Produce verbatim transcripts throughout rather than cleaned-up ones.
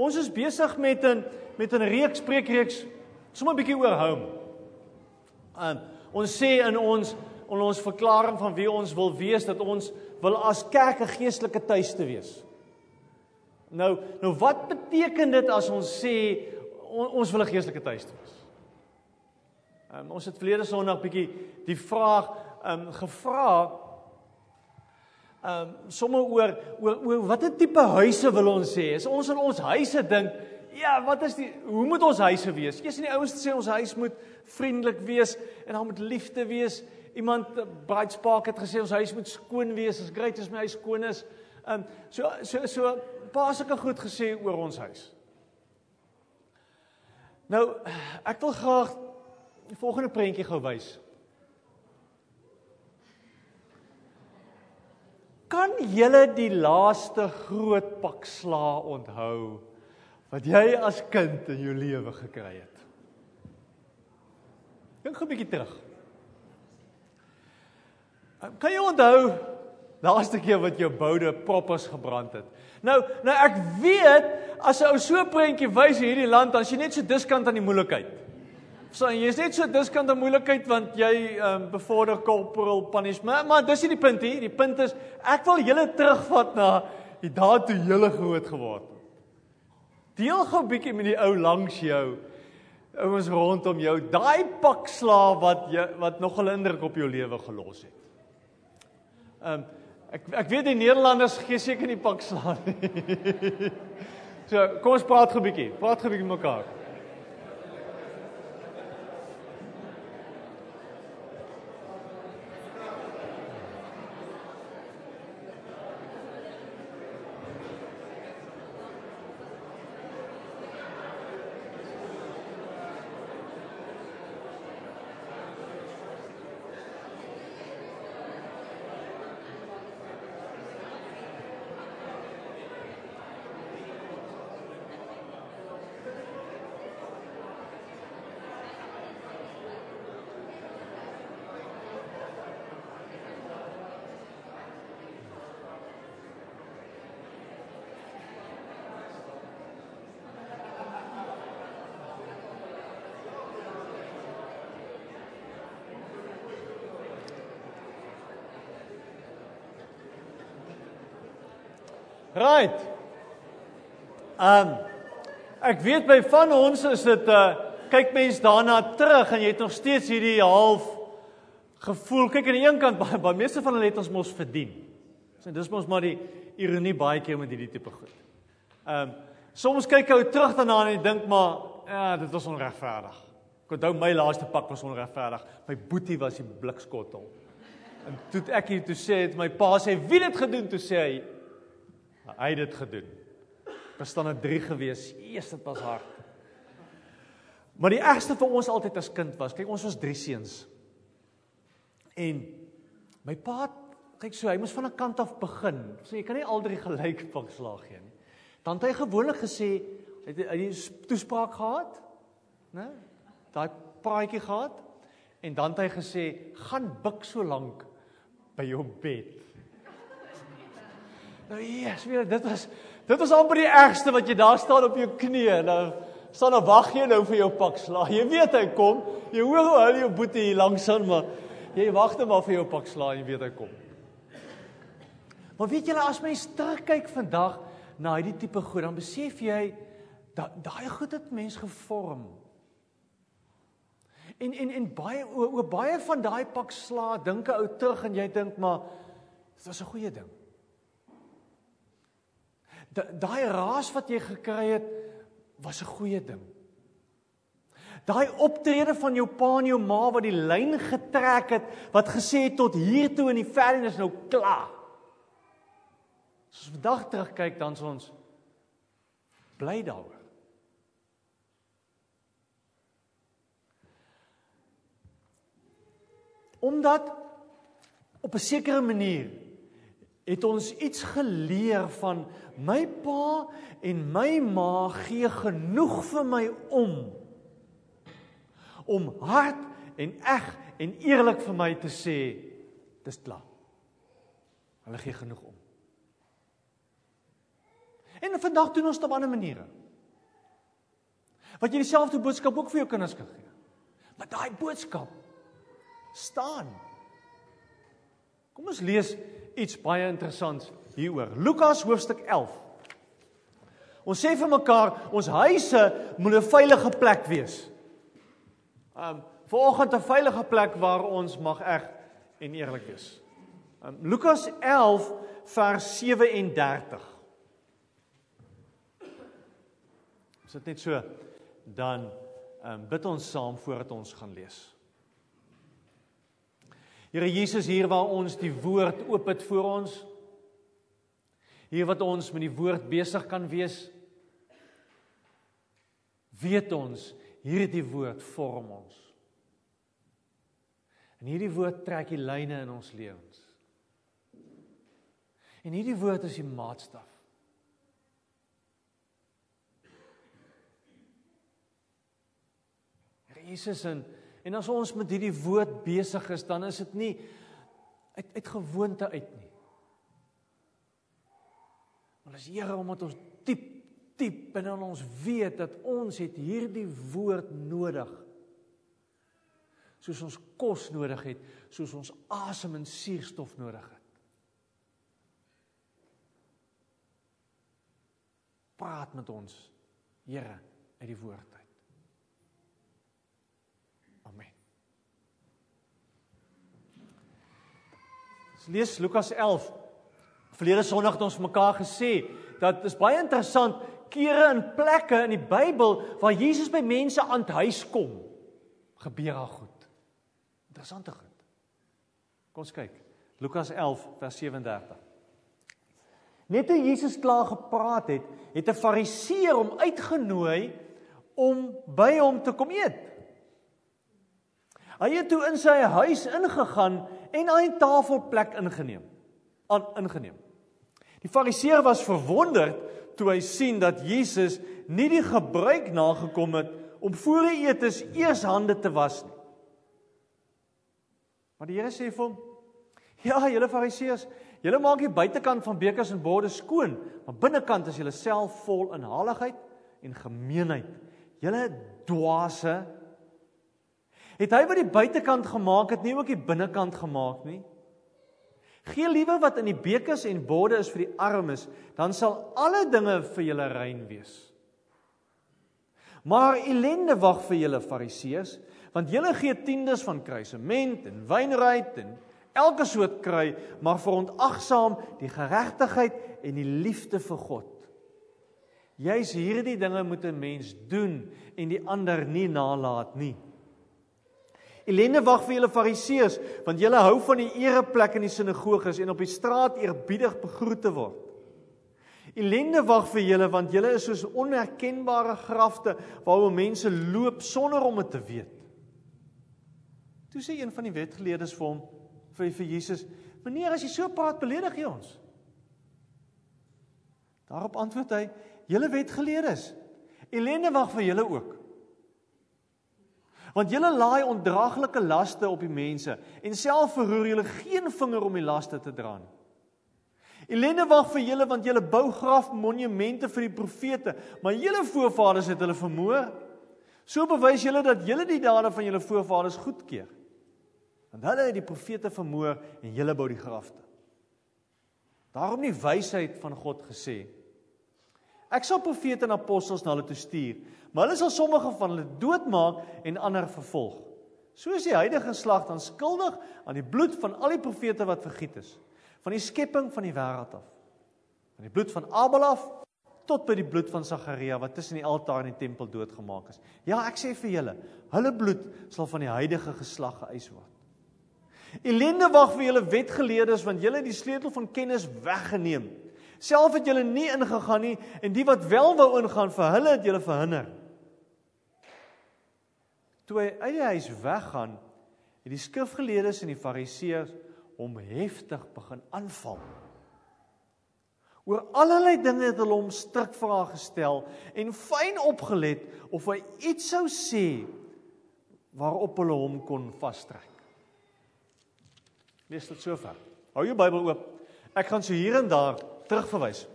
Ons is besig met 'n met 'n reeks preekreeks sommer 'n bietjie oor home. Um, ons sê in ons in ons verklaring van wie ons wil wees dat ons wil as kerk 'n geestelike tuiste wees. Nou nou wat beteken dit as ons sê on, ons wil 'n geestelike tuiste wees? Um, ons het verlede Sondag bietjie die vraag um, gevra Ehm um, sommer oor oor oor watter tipe huise wil ons hê? As ons in ons huise dink, ja, wat is die hoe moet ons huise wees? Eers in die ouens sê ons huis moet vriendelik wees en daar moet liefde wees. Iemand Bright Spark het gesê ons huis moet skoon wees. Is great as my huis skoon is. Ehm um, so so so paar sulke goed gesê oor ons huis. Nou, ek wil graag die volgende prentjie gou wys. Kan julle die laaste groot pak sla onthou, wat jy as kind in jou lewe gekry het? Dink 'n bietjie terug. Kan jy onthou, laaste keer wat jou boude proppers gebrand het? Nou, nou ek weet, as jy ou so 'n prentjie wys in hierdie land, dan is jy net so diskant aan die moeilikheid. So, jy is net so diskant aan moeilikheid, want jy um, bevorder corporal punishment, maar dis nie die punt hier, die punt is, ek wil julle terugvat na die dae toe julle groot geword het. Deel gou bietjie met die ou langs jou, ouens rondom jou, daai pak slaag wat, wat nog 'n indruk op jou lewe gelos het. Um, ek, ek weet die Nederlanders gee seker nie pak slaag nie. So, kom ons praat gou bietjie, praat gou bietjie met mekaar. Right. Um, ek weet by van ons is dit, uh, kyk mens daarna terug en jy het nog steeds hierdie half gevoel, kyk aan die een kant, by, by meeste van hulle het ons mos verdien. So, dis mos maar die ironie baie keer met hierdie tipe goed. Um, soms kyk jy terug daarna en jy dink maar, ja, dit was onregverdig. Ek onthou my laaste pak was onregverdig, my boetie was die blikskottel. En toe ek hier toe sê, het my pa sê, wie dit gedoen, toe sê hy, hy het dit gedoen. Ek was dan in drie gewees. Eers, dit was hard. Maar die ergste vir ons altyd as kind was, kyk, ons was drie seuns. En my pa, kyk so, hy moes van 'n kant af begin. So, jy kan nie al drie gelyk pak slaag gee nie. Dan het hy gewoonlik gesê, hy het die toespraak gehad, né? Daai praatjie gehad, en dan het hy gesê, gaan buk so lank by jou bed. Nou yes, weet, dit was, dit was amper die ergste wat jy daar staan op jou knie, en nou staan en wag jy nou vir jou pak slaag. Jy weet hy kom, jy hoor hoe huil jou boetie hier langs aan, maar jy wag net maar vir jou pak slaag, jy weet hy kom. Maar weet julle, as mens terugkyk vandag na hierdie tipe goed, dan besef jy dat daai goed het mens gevorm. En en en baie oor, oor baie van daai pak slaag dink 'n ou terug en jy dink maar dit was 'n goeie ding. Da, daai raas wat jy gekry het, was 'n goeie ding. Daai optrede van jou pa en jou ma wat die lyn getrek het, wat gesê het tot hier toe en die verder is nou klaar. As ons vandag terugkyk, dan is ons bly daaroor. Omdat op 'n sekere manier het ons iets geleer van, my pa en my ma gee genoeg vir my om, om hard en eg en eerlik vir my te sê, dis klaar. Hulle gee genoeg om. En vandag doen ons dit op ander maniere. Wat jy dieselfde boodskap ook vir jou kinders kan gee. Maar daai boodskap staan. Kom ons lees iets baie interessants hieroor. Lukas hoofstuk elf. Ons sê vir mekaar, ons huise moet 'n veilige plek wees. Um, Vanoggend 'n veilige plek waar ons mag eg en eerlik wees. Um, Lukas elf vers sewe en dertig. Is dit net so? Dan um, bid ons saam voordat ons gaan lees. Here Jesus, hier waar ons die woord oop het voor ons, hier wat ons met die woord besig kan wees, weet ons, hierdie woord vorm ons. En hierdie woord trek die lyne in ons lewens. En hierdie woord is die maatstaf. Here Jesus, en, en as ons met hierdie woord besig is, dan is dit nie uit, uit gewoonte uit nie. Maar dis Here, omdat ons diep, diep binne ons weet dat ons het hierdie woord nodig. Soos ons kos nodig het, soos ons asem en suurstof nodig het. Praat met ons, Here, uit die woord uit. Amen. Ons lees Lukas elf. Verlede Sondag het ons mekaar gesê, dat is baie interessant, kere en plekke in die Bybel, waar Jesus by mense aan die huis kom, gebeur daar goed. Interessante goed. Kom ons kyk, Lukas elf, vers sewe en dertig. Net toe Jesus klaar gepraat het, het 'n Fariseer hom uitgenooi, om by hom te kom eet. Hy het toe in sy huis ingegaan, en hy 'n tafelplek ingeneem. Aan, ingeneem. Die Fariseer was verwonderd toe hy sien dat Jesus nie die gebruik nagekom het om voor die etes eers hande te was nie. Maar die Here sê vir hom, ja, julle Fariseërs, julle maak die buitekant van bekers en borde skoon, maar binnekant is julle self vol inhaligheid en gemeenheid. Julle dwaase. Het hy wat die buitekant gemaak het, nie ook die binnekant gemaak nie? Gee liewer wat in die bekers en borde is vir die armes, dan sal alle dinge vir julle rein wees. Maar ellende wag vir julle Fariseërs, want julle gee tiendes van kruisement en wynruit en elke soort krui, maar verontagsaam die geregtigheid en die liefde vir God. Juis hierdie dinge moet 'n mens doen en die ander nie nalat nie. Ellende wag vir julle Fariseërs, want julle hou van die ereplek in die sinagoges en op die straat eerbiedig begroet te word. Ellende wag vir julle, want julle is soos onherkenbare grafte waaroor mense loop sonder om dit te weet. Toe sê een van die wetgeleerdes vir hom, vir, vir Jesus, meneer, as jy so praat, beledig jy ons. Daarop antwoord hy, julle wetgeleerdes, ellende wag vir julle ook. Want julle laai ondraaglike laste op die mense, en self verroer julle geen vinger om die laste te dra nie. Ellende wag vir julle, want julle bou grafmonumente vir die profete, maar julle voorvaders het hulle vermoor. So bewys julle dat julle die dade van julle voorvaders goedkeur. Want hulle het die profete vermoor, en julle bou die grafte. Daarom die wysheid van God gesê, ek sal profete en apostels na hulle toe stuur, maar hulle sal sommige van hulle doodmaak en ander vervolg. So is die huidige geslag dan skuldig aan die bloed van al die profete wat vergiet is, van die skepping van die wêreld af, van die bloed van Abel af, tot by die bloed van Sagaria, wat tussen die altaar en die tempel doodgemaak is. Ja, ek sê vir julle, hulle bloed sal van die huidige geslag geëis word. Ellende wag vir julle wetgeleerdes, want julle het die sleutel van kennis weggeneem. Self het julle nie ingegaan nie, en die wat wel wou ingaan, vir hulle het julle verhinder. Toe hy uit die huis weggaan, het die skrifgeleerdes en die fariseërs hom heftig begin aanval. Oor allerlei dinge het hulle hom strikvrae gestel, en fyn opgelet, of hy iets sou sê, waarop hulle hom kon vastrek. Lees dit sover. Hou jou Bybel oop. Ek gaan so hier en daar terugverwys.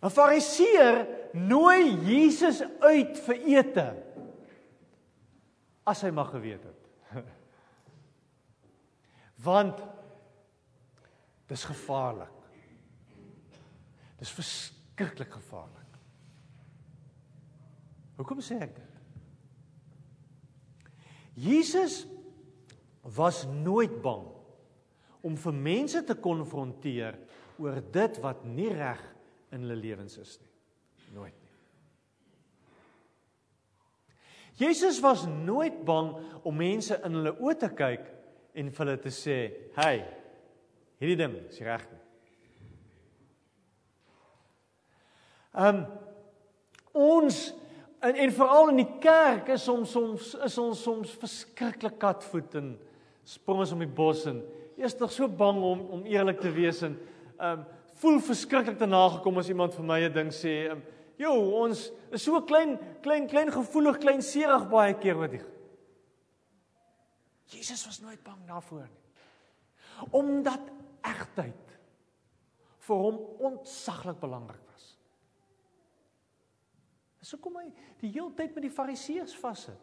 'n Fariseer nooi Jesus uit vir ete, as hy maar geweet het. Want, dis gevaarlik. Dis verskriklik gevaarlik. Hoekom sê ek dit? Jesus was nooit bang om vir mense te konfronteer oor dit wat nie reg in hulle lewens is nie. Nooit nie. Jesus was nooit bang om mense in hulle oë te kyk en vir hulle te sê, hey, hierdie ding is reg nie. Um, ons, en, en vooral in die kerk, is ons soms, is ons soms verskriklik katvoet en spring ons om die bos en is nog so bang om, om eerlik te wees en um, voel verskriklik te nagekom as iemand vir my 'n ding sê, um, Jo, ons is so klein, klein, klein gevoelig, klein serig baie keer wat die. Jesus was nooit bang daarvoor nie. Omdat egtheid vir hom ontsaglik belangrik was. Dis hoekom hy die hele tyd met die fariseërs vassit.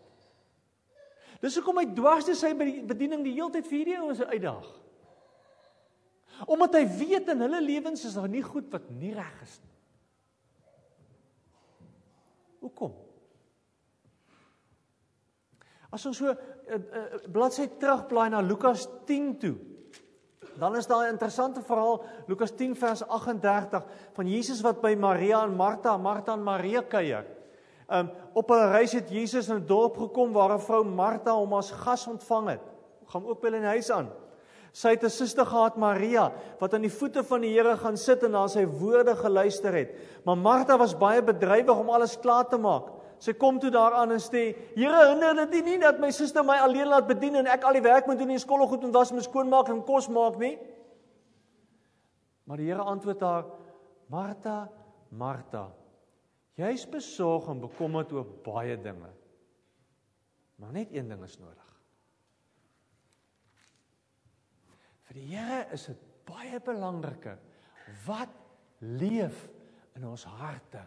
Dis hoekom hy dwars deur sy bediening die hele tyd vir hierdie ouens uitdaag. Omdat hy weet in hulle lewens is daar nie goed wat nie reg is nie. Hoekom? As ons so uh, uh, bladsy terugblaai na Lukas tien toe, dan is daar 'n interessante verhaal, Lukas tien vers agt en dertig, van Jesus wat by Maria en Martha, Martha en Maria kuier. Um, op 'n reis het Jesus in 'n dorp gekom waar 'n vrou Martha hom as gas ontvang het. Gaan ook by hulle in die huis aan. Sy het 'n suster gehad, Maria, wat aan die voete van die Here gaan sit en na sy woorde geluister het. Maar Martha was baie bedrywig om alles klaar te maak. Sy kom toe daaraan en sê, Here, hinder dit nie dat my suster my alleen laat bedien en ek al die werk moet doen en skolle goed moet was en skoonmaak en kos maak nie. Maar die Here antwoord haar, Martha, Martha, jy is besorg en bekommerd oor baie dinge. Maar net een ding is nodig. Vir die Here is dit baie belangriker wat leef in ons harte.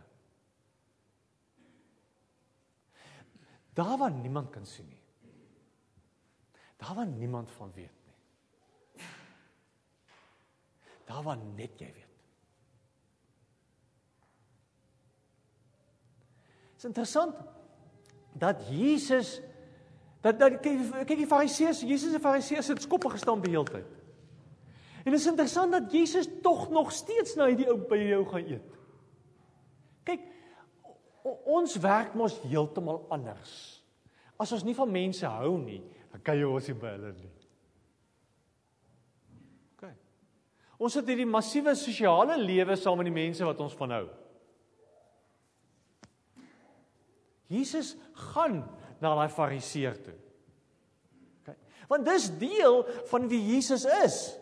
Daar waar niemand kan sien nie. Daar waar niemand van weet nie. Daar waar net jy weet. Het is interessant dat Jesus, dat, dat kyk die fariseërs, Jesus en fariseërs het skoppe gestamp die hele tyd. En het is interessant dat Jesus toch nog steeds na die ou by jou gaan eet. Kyk, ons werk mos heeltemal anders. As ons nie van mense hou nie, dan kan jy ons nie by hulle nie. Okay. Ons het hierdie massiewe sosiale lewe saam met die mense wat ons van hou. Jesus gaan na die fariseer toe. Okay. Want dis deel van wie Jesus is.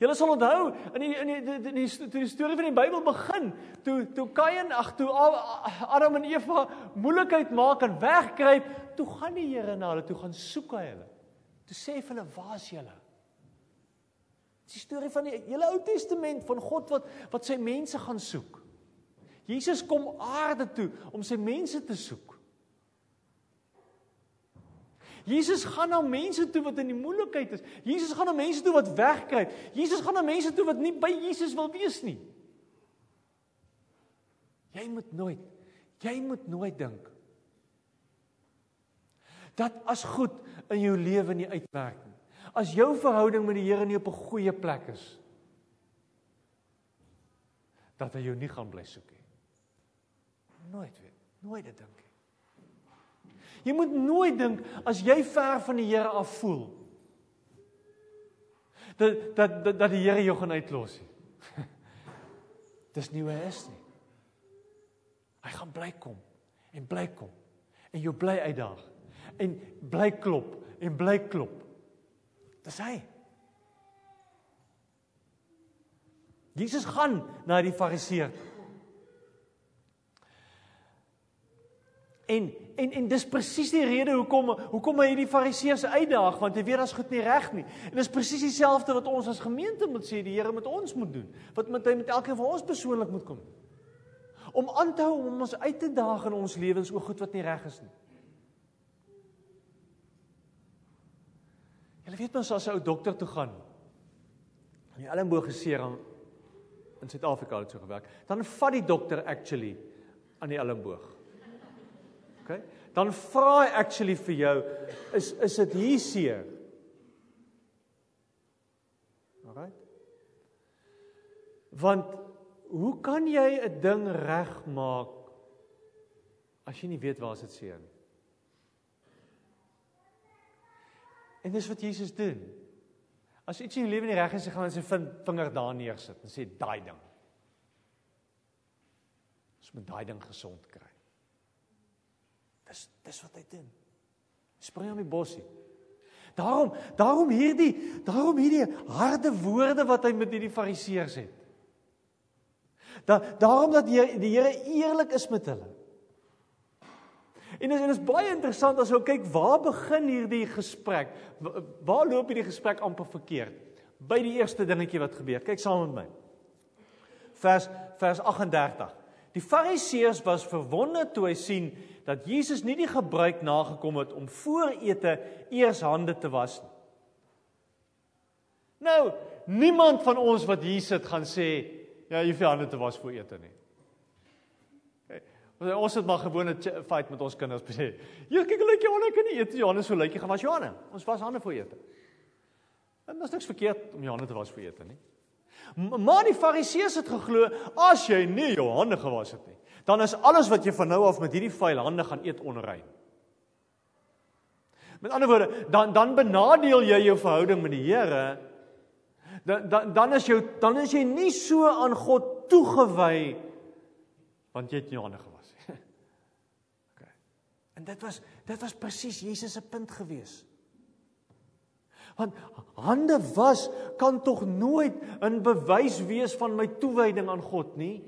Julle sal onthou, in die, in die, in die, in die storie van die Bybel begin, toe, toe Kain, ach, toe Adam en Eva moeilikheid maak en wegkruip, toe gaan die Here na hulle, toe gaan soek hy hulle. Toe sê vir hulle, waar is julle? Dit is die storie van die hele Ou Testament, van God wat, wat sy mense gaan soek. Jesus kom aarde toe, om sy mense te soek. Jesus gaan na mense toe wat in die moeilikheid is. Jesus gaan na mense toe wat wegkruip. Jesus gaan na mense toe wat nie by Jesus wil wees nie. Jy moet nooit, jy moet nooit dink dat as goed in jou lewe nie uitwerk nie. As jou verhouding met die Here nie op 'n goeie plek is, dat hy jou nie gaan bly soek nie. Nooit weet, nooit dit dink. Jy moet nooit dink, as jy ver van die Here af voel, dat, dat, dat, dat die Here jou gaan uitlos. Dis nie hoe hy is nie. Hy gaan bly kom, en bly kom, en jou bly uitdaag, en bly klop, en bly klop. Dis hy. Jesus gaan na die fariseer. En en en dis presies die rede hoekom hoekom hy hierdie fariseërs uitdaag, want hy weet as goed nie reg nie. En dis presies dieselfde wat ons as gemeente moet sê, die Here met ons moet doen. Wat met hy met elkeen van ons persoonlik moet kom. Om aan te hou om ons uit te daag in ons lewens oor goed wat nie reg is nie. Julle weet mos as 'n ou dokter toe gaan. En die elmboog geseer aan in Suid-Afrika het so gewerk. Dan vat die dokter actually aan die elmboog. Okay? Dan vra hy actually vir jou, is is dit hier seer? Alright? Want hoe kan jy 'n ding regmaak as jy nie weet waar dit seer nie? En dis wat Jesus doen. As iets in jou lewe nie reg is, hy gaan sy vinger daar neersit en sê daai ding. Ons moet daai ding gesond kry. Dis dis wat hy doen. Spring aan die bossie. Daarom, daarom hierdie, daarom hierdie harde woorde wat hy met hierdie fariseërs het. Da, daarom dat die, die Here eerlik is met hulle. En dit is baie interessant as jy kyk, waar begin hierdie gesprek? Waar loop hierdie gesprek amper verkeerd? By die eerste dingetjie wat gebeur. Kyk saam met my. Vers, vers agt en dertig. Die Fariseërs was verwonderd toe hy sien dat Jesus nie die gebruik nagekom het om voor ete eers hande te was nie. Nou, niemand van ons wat hier sit gaan sê, ja, jy hoef nie hande te was voor ete nie. Ons het maar gewone feit met ons kinders besê. Hier, kyk, lyk jy hande, kan nie eet, Johannes, so lyk jy, gaan was Johannes. Ons was hande voor ete. En dat is niks verkeerd om Johannes te was voor ete, nie. Maar die fariseërs het geglo, as jy nie jou hande gewas het nie, dan is alles wat jy van nou af met hierdie vuil hande gaan eet onrein. Met ander woorde, dan, dan benadeel jy jou verhouding met die Here, dan, dan, dan, is jou, dan is jy nie so aan God toegewy, want jy het nie jou hande gewas. En dit was, dit was precies Jesus' punt gewees. Want hande was kan toch nooit een bewys wees van my toewyding aan God nie.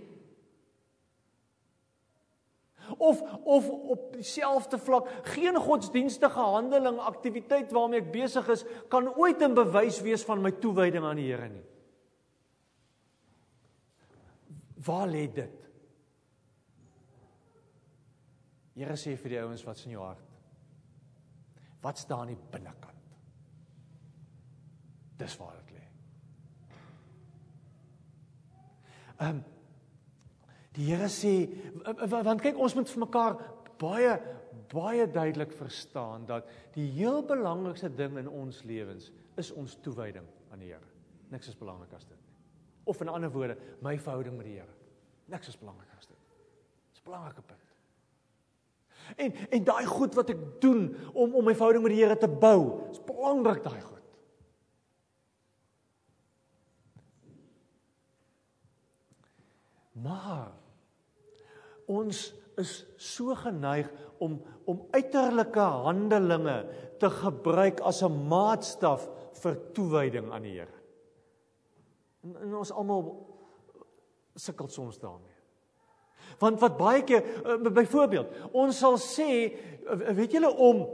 Of, of op dieselfde vlak, geen godsdienstige handeling, aktiwiteit waarmee ek besig is, kan ooit een bewys wees van my toewyding aan die Here nie. Waar lê dit? Here sê vir die ouens, wat's in jou hart? Wat's daar aan die binnekant? Dis waar dit lê. Um, die Here sê, want kyk, ons moet vir mekaar baie, baie duidelik verstaan, dat die heel belangrikste ding in ons lewens, is ons toewyding aan die Here. Niks is belangrik as dit. Of in ander woorde, my verhouding met die Here. Niks is belangrik as dit. Dis 'n belangrike punt. En, en daai goed wat ek doen om, om my verhouding met die Here te bou, is belangrik daai goed. Maar, ons is so geneig om, om uiterlike handelinge te gebruik as 'n maatstaf vir toewyding aan die Here. En, en ons almal sukkel soms daarmee. Want wat baie keer, byvoorbeeld, ons sal sê, weet julle, om,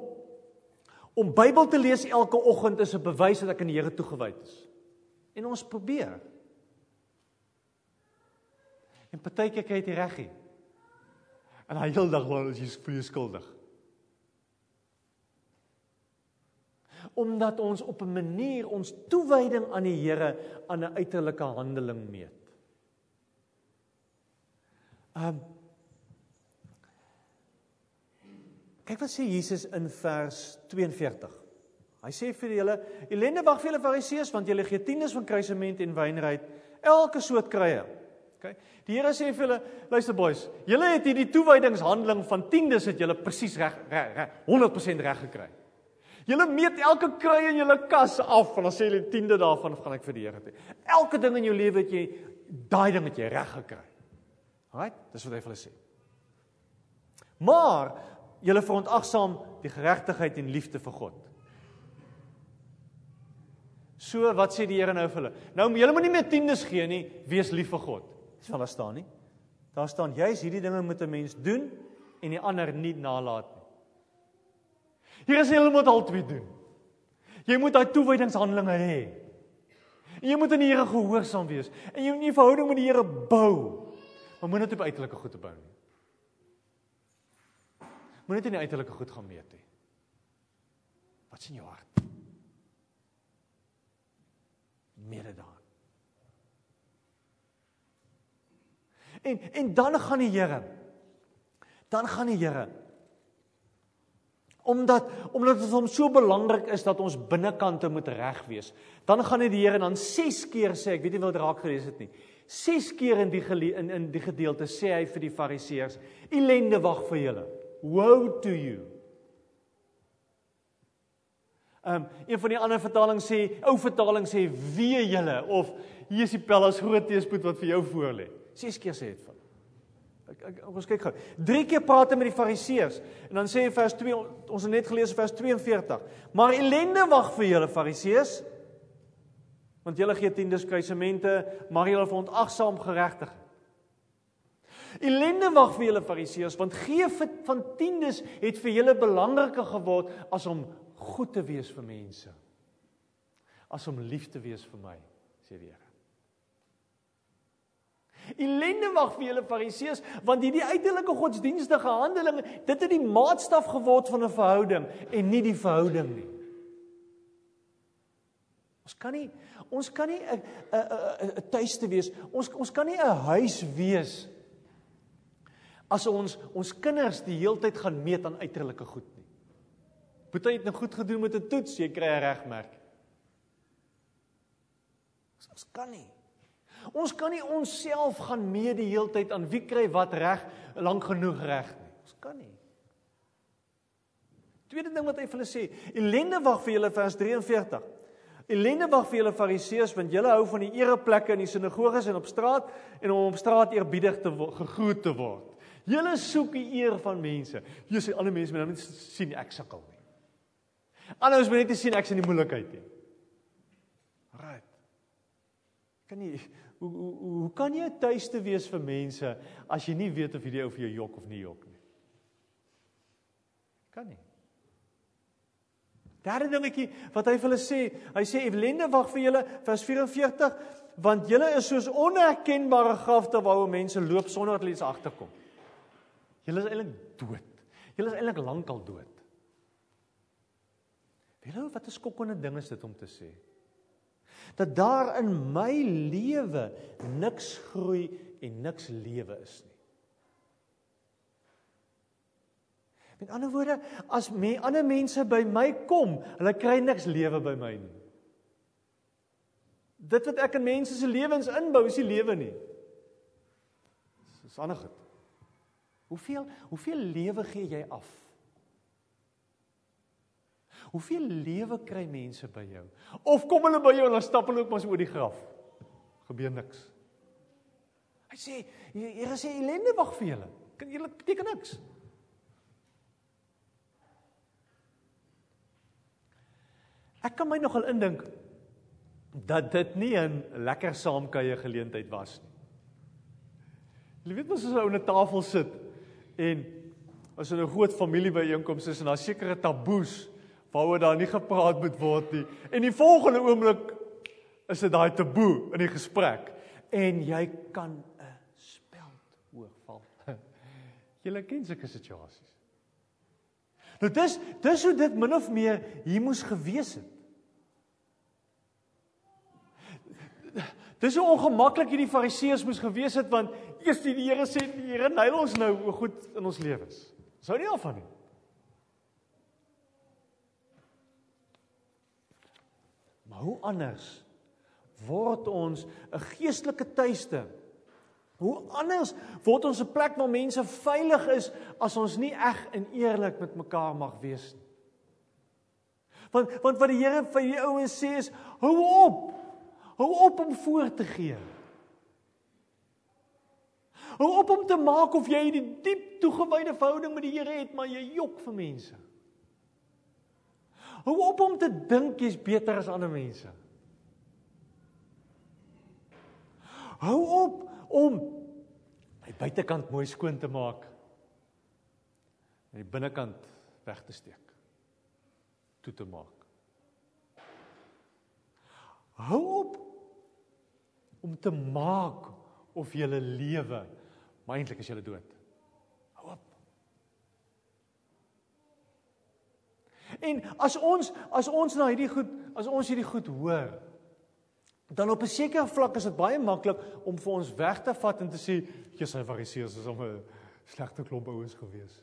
om Bybel te lees elke oggend is 'n bewys dat ek aan die Here toegewyd is. En ons probeer. En partykeer kry jy dit reg nie. En hy heeldag word as jy voel skuldig. Omdat ons op 'n manier ons toewyding aan die Here aan 'n uiterlike handeling meet. Um, kyk wat sê Jesus in vers tweeënveertig. Hy sê vir julle, elende wag vir julle Fariseërs, want julle gee tiendes van kruisement en wynruit, elke soort kruie. Okay? Die Here sê vir julle, luister boys, julle het hierdie toewydingshandeling van tiendes het julle presies reg, reg, reg, honderd persent reg gekry. Julle meet elke krui in julle kas af, en dan sê julle tiende daarvan gaan ek vir die Here toe. Elke ding in jou lewe het jy, daai ding het jy reg gekry. Right? Dis wat hy vir hulle sê. Maar, julle verontagsaam die geregtigheid en liefde vir God. So, wat sê die Here nou vir hulle? Nou, julle moet nie meer tiendes gee nie, wees lief vir God. Dis wat daar staan nie. Daar staan, juist hierdie dinge moet 'n mens doen, en die ander nie nalat nie. Hier is jy moet al twee doen. Jy moet daai toewydingshandelinge hê. En jy moet aan die Here gehoorsaam wees en jy moet 'n verhouding met die Here bou. Maar moenie dit op uiterlike goed bou nie. Moenie dit in die uiterlike goed gaan meet nie. Wat is in jou hart? Meer dan. En en dan gaan die Here. Dan gaan die Here. Omdat omdat dit vir hom so belangrik is dat ons binnekante moet reg wees. Dan gaan dit die Here en dan ses keer sê, ek weet nie wat raak gelees het nie. Ses keer in die gele, in in die gedeelte sê hy vir die Fariseërs, "Elende wag vir julle. Woe to you." Um, een van die ander vertaling sê, ou vertaling sê, wee julle, of hier is die Pellas groot teespoed wat vir jou voorlê. Ses keer sê het van. Ek, ek, ons kyk gou. Drie keer praat hy met die Fariseërs, en dan sê hy vers twee, ons het net gelees vers forty-two, maar elende wag vir julle Fariseërs, want julle gee tiendes kruisemente, maar julle verontagsaam geregtig. Elende wag vir julle Fariseërs, want gee van tiendes het vir julle belangriker geword as om goed te wees vir mense, as om lief te wees vir my, sê die Here. Elende wag vir julle Fariseërs, want hierdie uiterlike godsdienstige handelinge, dit het die maatstaf geword van 'n verhouding en nie die verhouding nie. Ons kan nie, ons kan nie 'n 'n 'n tuiste wees, ons ons kan nie 'n huis wees as ons ons kinders die heeltyd gaan meet aan uiterlike goed nie. Boeta het nou goed gedoen met 'n toets, jy kry 'n regmerk. Ons kan nie. Ons kan nie onsself gaan mee die heeltyd aan wie kry wat reg, lank genoeg reg nie. Ons kan nie. Tweede ding wat hy vir hulle sê, elende wag vir julle vers forty-three. Elende wag vir julle Fariseërs, want julle hou van die ereplekke in die sinagoges en op straat en om op straat eerbiedig te wo- gegroet te word. Julle soek die eer van mense. Jy sê alle mense moet nou net sien ek sukkel nie. Anders moet net nie sien ek sien die moeilikheid nie. Right. Kan nie, hoe, hoe, hoe kan jy tuis te wees vir mense as jy nie weet of hierdie ou vir jou jok of nie jok nie? Kan nie. Derde dingetjie wat hy vir hulle sê, hy sê elende wag vir julle vers forty-four, want julle is soos onherkenbare grafte waaroor mense loop sonder dat hulle iets agterkom. Julle is eintlik dood. Julle is eintlik lankal dood. Julle, wat 'n skokkende ding is dit om te sê. Dat daar in my lewe niks groei en niks lewe is nie. Met ander woorde, as my, ander mense by my kom, hulle kry niks lewe by my nie. Dit wat ek in mense se lewens inbou, is nie lewe nie. Dis ander goed. Hoeveel, hoeveel lewe gee jy af? Hoeveel lewe kry mense by jou? Of kom hulle by jou en dan stap hulle ook maar so oor die graf. Gebeur niks. Hy sê, Here sê elende wag vir julle. Kan julle beteken niks. Ek kan my nogal indink dat dit nie 'n lekker saamkuier geleentheid was nie. Jy weet mos as jy aan 'n tafel sit en as 'n groot familiebyeenkoms is en daar sekere taboes waaroor daar nie gepraat moet word nie. En die volgende oomblik is dit daai taboe in die gesprek. En jy kan 'n speld hoogval. Julle ken sulke situasies. Nou dis, dis hoe dit min of meer hier moes gewees het. Dis hoe ongemaklik hierdie Fariseërs moes gewees het, want eers die Here sê, die Here neil ons nou goed in ons lewens. Ons hou nie af van nie. Hoe anders word ons 'n geestelike tuiste? Hoe anders word ons 'n plek waar mense veilig is as ons nie eg en eerlik met mekaar mag wees nie? Want, want wat die Here vir die ouens sê is, hou op, hou op om voor te gee. Hou op om te maak of jy die diep toegewyde verhouding met die Here het, maar jy jok vir mense. Hou op om te dink jy's beter as ander mense. Hou op om my buitekant mooi skoon te maak. aan die binnekant weg te steek, toe te maak. Hou op om te maak of jylle lewe, maar eintlik is jylle dood. Hou op. En as ons, as ons na hierdie goed, as ons hierdie goed hoor, dan op 'n sekere vlak is dit baie maklik om vir ons weg te vat en te sê, jy sy Fariseërs is om 'n slegte klomp ouens gewees.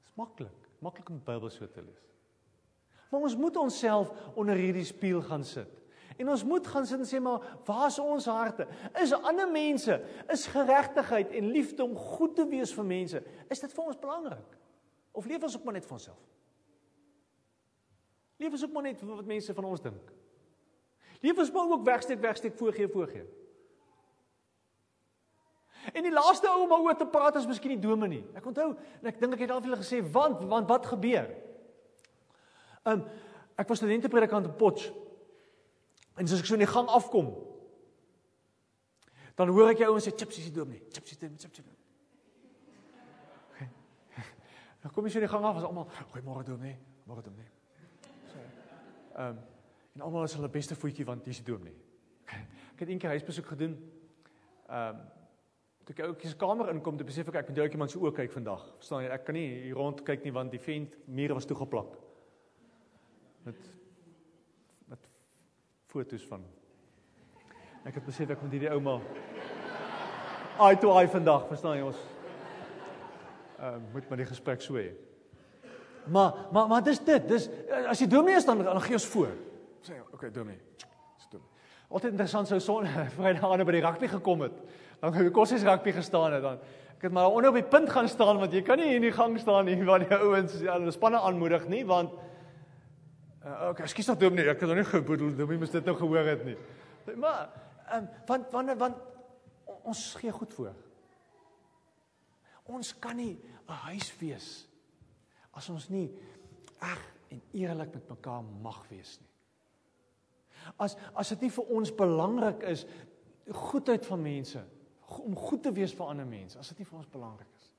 Dis maklik, maklik om die Bybel so te lees. Maar ons moet onsself onder hierdie spieël gaan sit. En ons moet gaan sit en sê, maar waar is ons harte? Is ander mense, is geregtigheid en liefde om goed te wees vir mense, is dit vir ons belangrik? Of leef ons ook maar net vir onsself? Leef ons ook maar net vir wat mense van ons dink? Leef ons maar ook wegsteek, wegsteek, voorgee, voorgee? En die laaste ou om oor te praat is miskien die dominee. Ek onthou, en ek dink ek het al vir julle gesê, want, want wat gebeur? Um, ek was studentepredikant in Potch, en soos ek so in die gang afkom, dan hoor ek jou en sê, chips is die dominee, chips is die dominee, chips is die dominee. Dan kom jy so in die gang af, en sê allemaal, goeiemorgen dominee, morgen dominee. So, um, en allemaal is hulle beste voetjie, want die is die dominee. Ek het een keer huisbesoek gedoen, um, toe ek ook in die kamer inkom, toe besef ek, ek moet jou ook iemand so oor kyk vandag. Verstaan jy, ek kan nie hier rond kyk nie, want die vent meer was toegeplak. Met foto's van. Ek het besef, ek moet hierdie ouma eye to eye vandag, verstaan jy ons? Uh, moet maar die gesprek so hê. Maar, maar, maar dis dit, dis, as die dominee is, dan, dan gee ons voor. Sê, oké, dominee. Altyd interessant, so son, vrydag aan by die rugby gekom het, dan het die kosties rugby gestaan het, dan, ek het maar onder op die punt gaan staan, want jy kan nie in die gang staan nie, waar die ouens die spanne aanmoedig nie, want Uh, ok, excuse dat dominee, ek het nou nie geboedel, dominee moest dit nou gehoor het nie. Maar, um, want, want, want ons gee goed voor. Ons kan nie 'n huis wees, as ons nie eg en eerlik met mekaar mag wees nie. As, as het nie vir ons belangrik is, goedheid van mense, om goed te wees vir ander mense, as het nie vir ons belangrik is.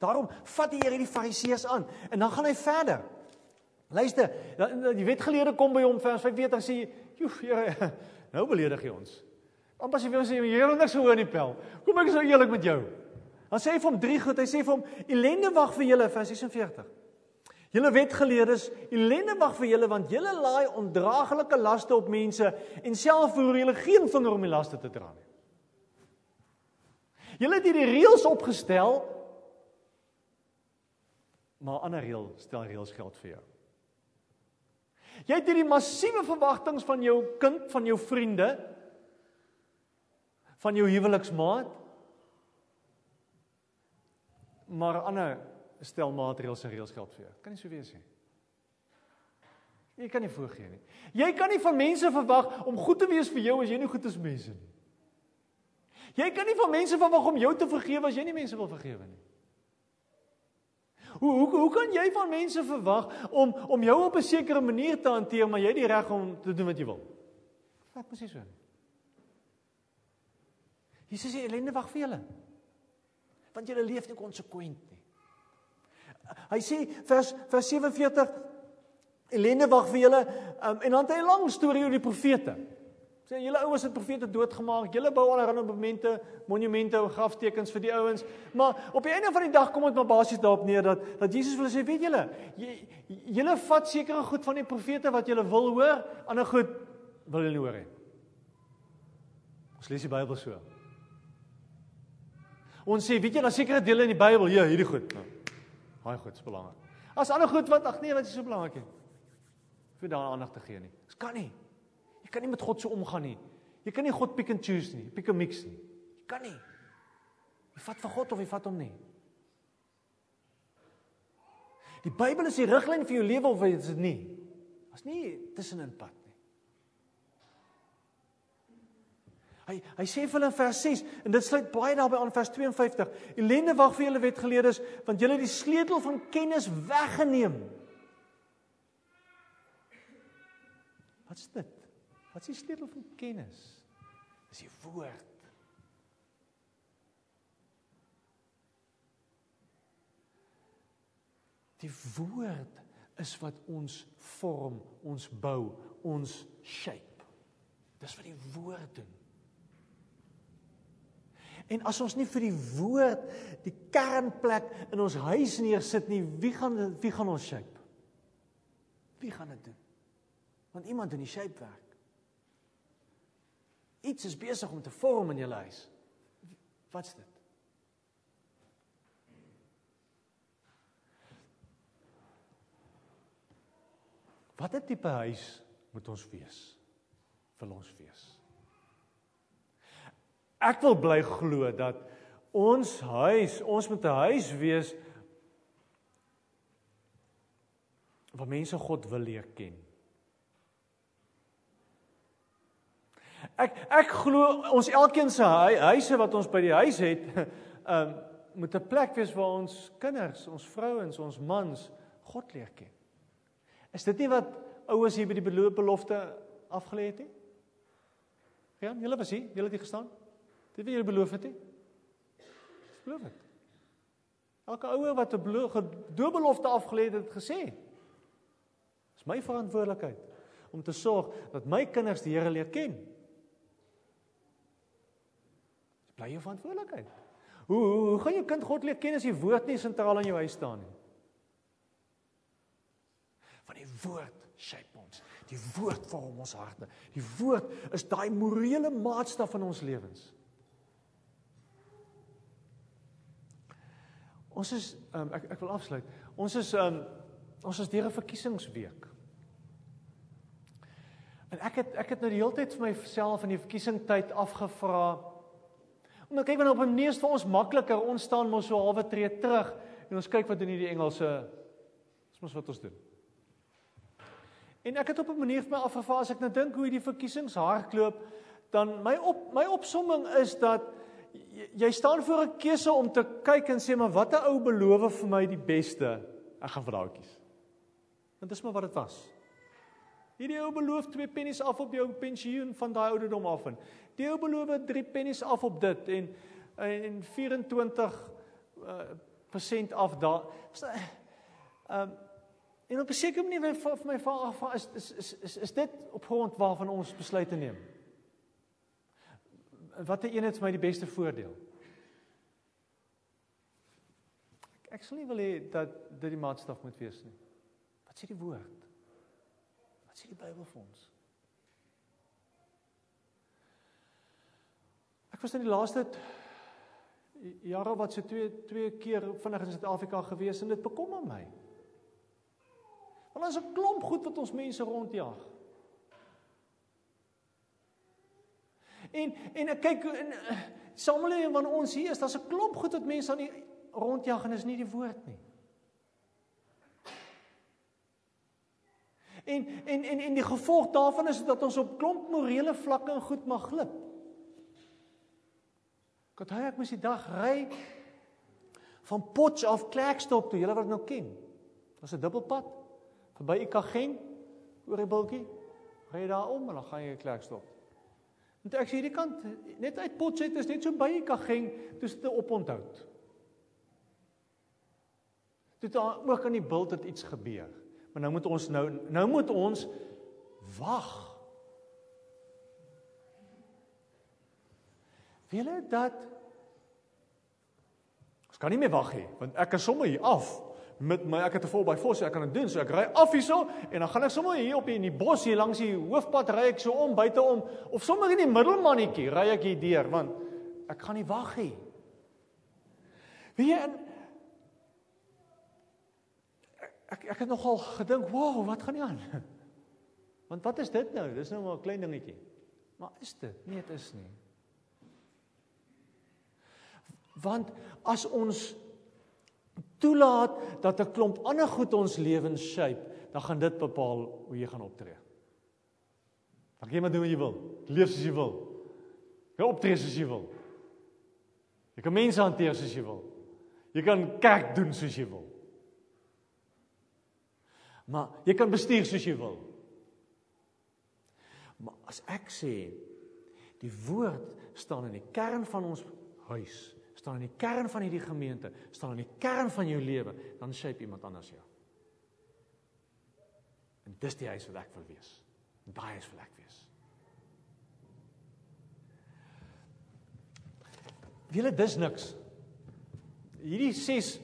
Daarom vat die Here die Fariseërs aan, en dan gaan hy verder. Luister, die wetgeleerde kom by hom, vers vyf en veertig, sê, joef, Here, nou beledig jy ons. Amper sê vir ons, jy het niks gehoor nie, pel. Kom ek is nou eerlik met jou. Dan sê hy vir hom drie goed, hy sê vir hom, ellende wag vir julle, vers ses en veertig. Julle wetgeleerdes, ellende wag vir julle, want julle laai ondraaglike laste op mense, en self voer julle geen vinger om die laste te dra nie. Julle het hierdie reëls opgestel, maar ander reël stel reëls geld vir jou. Jy het hierdie massiewe verwagtinge van jou kind, van jou vriende, van jou huweliksmaat, maar ander stel maatreëls en reëls geld vir jou. Kan nie so wees nie. Jy kan nie voorgee nie. Jy kan nie van mense verwag om goed te wees vir jou as jy nie goed is mense nie. Jy kan nie van mense verwag om jou te vergewe as jy nie mense wil vergewe nie. Hoe, hoe, hoe kan jy van mense verwag om, om jou op 'n sekere manier te hanteer, maar jy die reg om te doen wat jy wil? Wat presies so? Jesus sê, ellende wag vir julle, want julle leef nie konsekwent nie. Hy sê, vers, vers sewe en veertig, ellende wag vir julle, um, en dan het hy 'n lang storie oor die profete. Sê, julle ouens het profete doodgemaak, julle bou allerhande monumente, monumente, graftekens vir die ouens, maar op die einde van die dag kom het maar basies daarop neer, dat, dat Jesus wil sê, weet julle, julle vat sekere goed van die profete wat julle wil hoor, ander goed wil julle nie hoor hê. Ons lees die Bybel so. Ons sê, weet julle, daar sekere dele in die Bybel, ja, hierdie goed, nou, haai goed, is belangrik. As ander goed wat, ag nee, wat is so belangrik nie? Ek wil daar aandag te gee nie. Dit kan nie. Jy kan nie met God so omgaan nie. Jy kan nie God pick and choose nie, pick and mix nie. Jy kan nie. Jy vat van God of jy vat hom nie. Die Bybel is die riglyn vir jou lewe of is dit nie. As nie tussenin pad nie. Hy, hy sê vir hulle in vers ses, en dit sluit baie daarby aan vers vyf twee. Ellende wag vir julle wetgeleerdes, want julle het die sleutel van kennis weggeneem. Wat is dit? Wat is die sleutel van kennis? Dis die woord. Die woord is wat ons vorm, ons bou, ons shape. Dis wat die woord doen. En as ons nie vir die woord, die kernplek in ons huis neersit nie, wie gaan, wie gaan ons shape? Wie gaan dit doen? Want iemand doen die shape werk. Iets is besig om te vorm in jou huis. Wat is dit? Wat 'n tipe huis moet ons wees? Wil ons wees? Ek wil bly glo dat ons huis, ons moet 'n huis wees waar mense God wil leer ken. Ek, ek glo ons elkeen se huise wat ons by die huis het, um, moet 'n plek wees waar ons kinders, ons vrouens, ons mans God leer ken. Is dit nie wat ouers hier by die belofte afgelê het nie? Ja, julle was hier, julle het hier gestaan. Dit wat julle beloof het nie? Dis beloof het. Elke ouer wat 'n doopbelofte afgelê het, het gesê, dis my verantwoordelikheid om te sorg dat my kinders die Here leer ken. Dis bly jou verantwoordelikheid. Hoe, hoe, hoe gaan jou kind God leer ken as die woord nie sentraal in jou huis staan nie? Want die woord shape ons, die woord vorm ons harte, die woord is daai morele maatstaf in ons lewens. Ons is, um, ek, ek wil afsluit, ons is, um, ons is deur 'n verkiesingsweek. En ek het, ek het nou die hele tyd vir myself in die verkiesingtyd afgevra, omdat kyk, want op 'n manier is vir ons makliker, ons staan mos so halwe tree terug, en ons kyk wat doen hierdie Engelse, dis mos wat ons doen. En ek het op 'n manier vir my afgevra, as ek nou dink hoe hierdie verkiesings hardloop, dan my op my opsomming is dat jy, jy staan voor 'n keuse om te kyk en sê maar wat 'n ou beloof vir my die beste, ek gaan vir daai kies. Want dis maar wat dit was. Hierdie ou beloof twee pennies af op jou pensioen van daai ouderdom af en die ou beloof drie pennies af op dit en en vyf en twintig persent af daar. Ehm um, En op 'n sekere manier vir my vraag is, is, is, is, is dit op grond waarvan ons besluite neem? Watter een het vir my die beste voordeel? Ek, ek sal nie wil hê dat dit die maatstaf moet wees nie. Wat sê die woord? Wat sê die Bybel vir ons? Ek was in die laaste jare wat so twee, twee keer vinnig in Suid-Afrika gewees en dit bekommer my. Want is 'n klomp goed wat ons mense rondjaag. En, en ek kyk, in samelewing van ons hier is, daar's 'n klomp goed wat mense aan die rondjaag en is nie die woord nie. En, en, en, en die gevolg daarvan is dat ons op klomp morele vlakke en goed mag glip. Ek het hy, ek moes die dag ry van Potch af Klerksdorp toe, julle wat nou ken. Dit is 'n dubbelpad. By Ikageng, oor die bultjie, ga jy daar om en dan gaan jy Klerksdorp. En toe ek sê hierdie kant, net uit Potch uit, is net so by Ikageng, toe sit 'n oponthoud. Toe daar ook aan die bult het iets gebeur. Maar nou moet ons nou, nou moet ons wag. Weet jy dat, ons kan nie meer wag hê, want ek is sommer hier af. Met my, ek het te vol by voor, so ek kan dit doen, so ek ry af hier so, en dan gaan ek sommer hier op in die bos hier langs die hoofpad, ry ek so om, buite om, of sommer in die middelmannetjie, ry ek hier deur, want ek gaan nie wag hê. Weet jy, en, ek, ek het nogal gedink, wow, wat gaan nie aan? Want wat is dit nou? Dit is nou maar 'n klein dingetjie. Maar is dit? Nee, dit is nie. Want as ons toelaat dat 'n klomp ander goed ons lewens shape, dan gaan dit bepaal hoe jy gaan optree. Dan kan jy maar doen wat jy wil, leef soos jy wil, jy optree soos jy wil, jy kan mense hanteer soos jy wil, jy kan kerk doen soos jy wil, maar jy kan bestuur soos jy wil. Maar as ek sê, die woord staan in die kern van ons huis, staan in die kern van hierdie gemeente, staan in die kern van jou lewe, dan shape iemand anders jou. En dis die huis wat ek wil wees. Daai huis wil ek wees. Julle, dis niks. Hierdie ses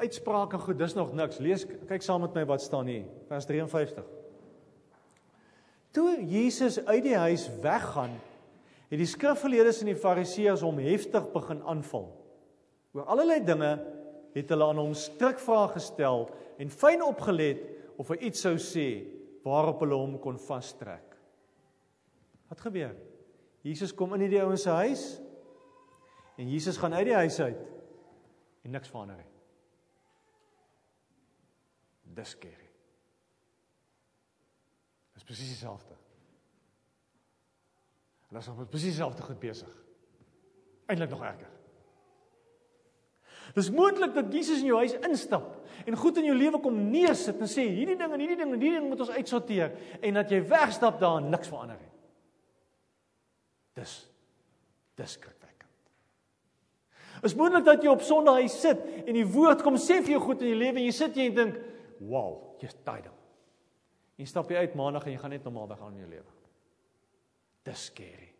uitsprake goed, dis nog niks. Lees, kyk saam met my wat staan hier, vers vyf drie. Toe Jesus uit die huis weggaan, het die skrifgeleerdes en die fariseërs hom heftig begin aanval. Oor allerlei dinge het hulle aan hom strikvrae gestel en fyn opgelet of hy iets sou sê waarop hulle hom kon vastrek. Wat gebeur? Jesus kom in die ouens se huis en Jesus gaan uit die huis uit en niks verander hy. Dis scary. Dis presies dieselfde. Hulle is nog presies dieselfde goed besig. Eintlik nog erger. Dis moontlik dat Jesus in jou huis instap en goed in jou lewe kom neersit en sê hierdie ding en hierdie ding en hierdie ding moet ons uitsorteer en dat jy wegstap daar en niks verander het. Dis dis skrikwekkend. Is moontlik dat jy op Sondag hy sit en die woord kom sê vir jou goed in jou lewe en jy sit en jy dink, "Wow, jy's daai ding." En stap jy uit Maandag en jy gaan net normaal weggaan in jou lewe. Dis scary.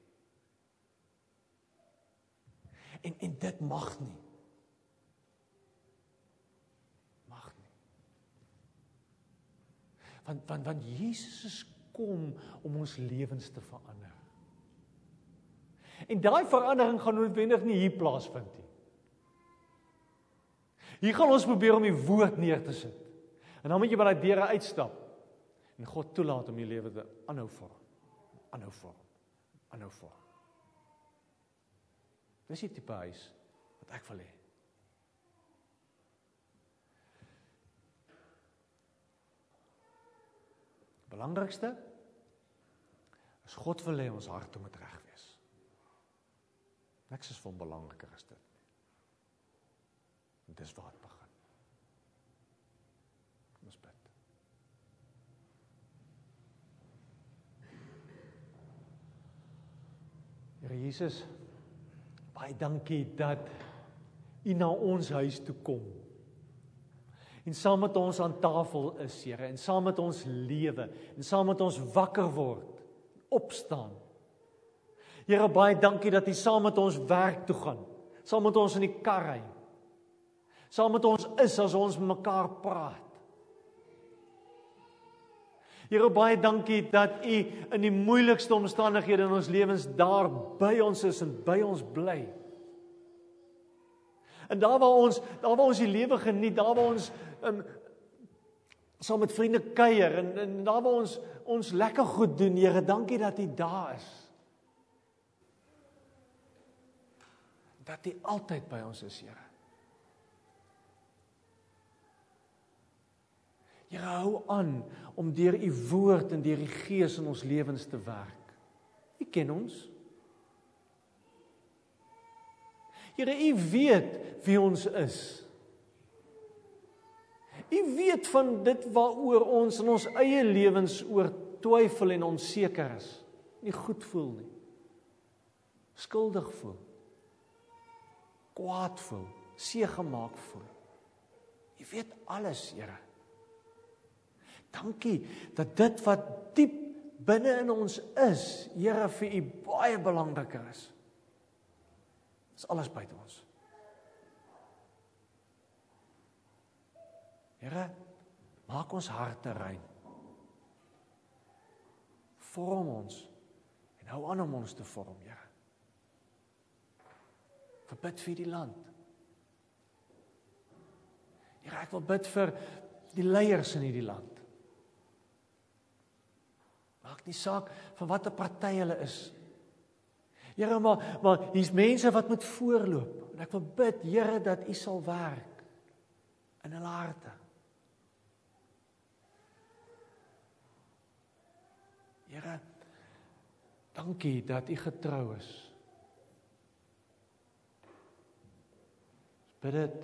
En en dit mag nie. Mag nie. Want want want Jesus kom om ons lewens te verander. En daai verandering gaan noodwendig nie hier plaasvind nie. Hier gaan ons probeer om die woord neer te sit. En dan moet jy by daai deure uitstap en God toelaat om jou lewe te aanhou vorm, aanhou vorm, aanhou vorm. Dis die tipe huis wat ek wil hê. Belangrikste is God wil hê ons harte moet reg wees. Niks is van belangriker as dit. En dis waar het begin. Ons bid. Here Jesus, baie dankie dat U na ons huis toe kom. En saam met ons aan tafel is, Here, en saam met ons lewe, en saam met ons wakker word, opstaan. Here, baie dankie dat U saam met ons werk toe gaan, saam met ons in die kar ry, saam met ons is as ons met mekaar praat. Here, baie dankie dat U in die moeilikste omstandighede in ons lewens daar by ons is en by ons bly. En daar waar ons, daar waar ons die lewe geniet, daar waar ons um, saam met vriende kuier en, en daar waar ons ons lekker goed doen, Here, dankie dat U daar is. Dat U altyd by ons is, Here. Here, hou aan om deur U woord en deur U gees in ons lewens te werk. U ken ons. Here, U weet wie ons is. U weet van dit waaroor ons in ons eie lewens oor twyfel en onseker is. Nie goed voel nie. Skuldig voel. Kwaad voel, seegemaak voel. Jy weet alles, Here. Dankie dat dit wat diep binne in ons is, Here, vir U baie belangriker is. Dis alles buite ons. Here, maak ons harte rein. Vorm ons en hou aan om ons te vorm, Here. Ek bid vir die land. Here, ek wil bid vir die leiers in hierdie land. Maak nie saak van watter party hulle is. Here, maar, maar hier's mense wat moet voorloop. En ek wil bid, Here, dat U sal werk in hulle harte. Here, dankie dat U getrou is. Bid dit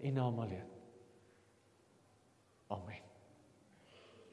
in U naam alleen. Amen.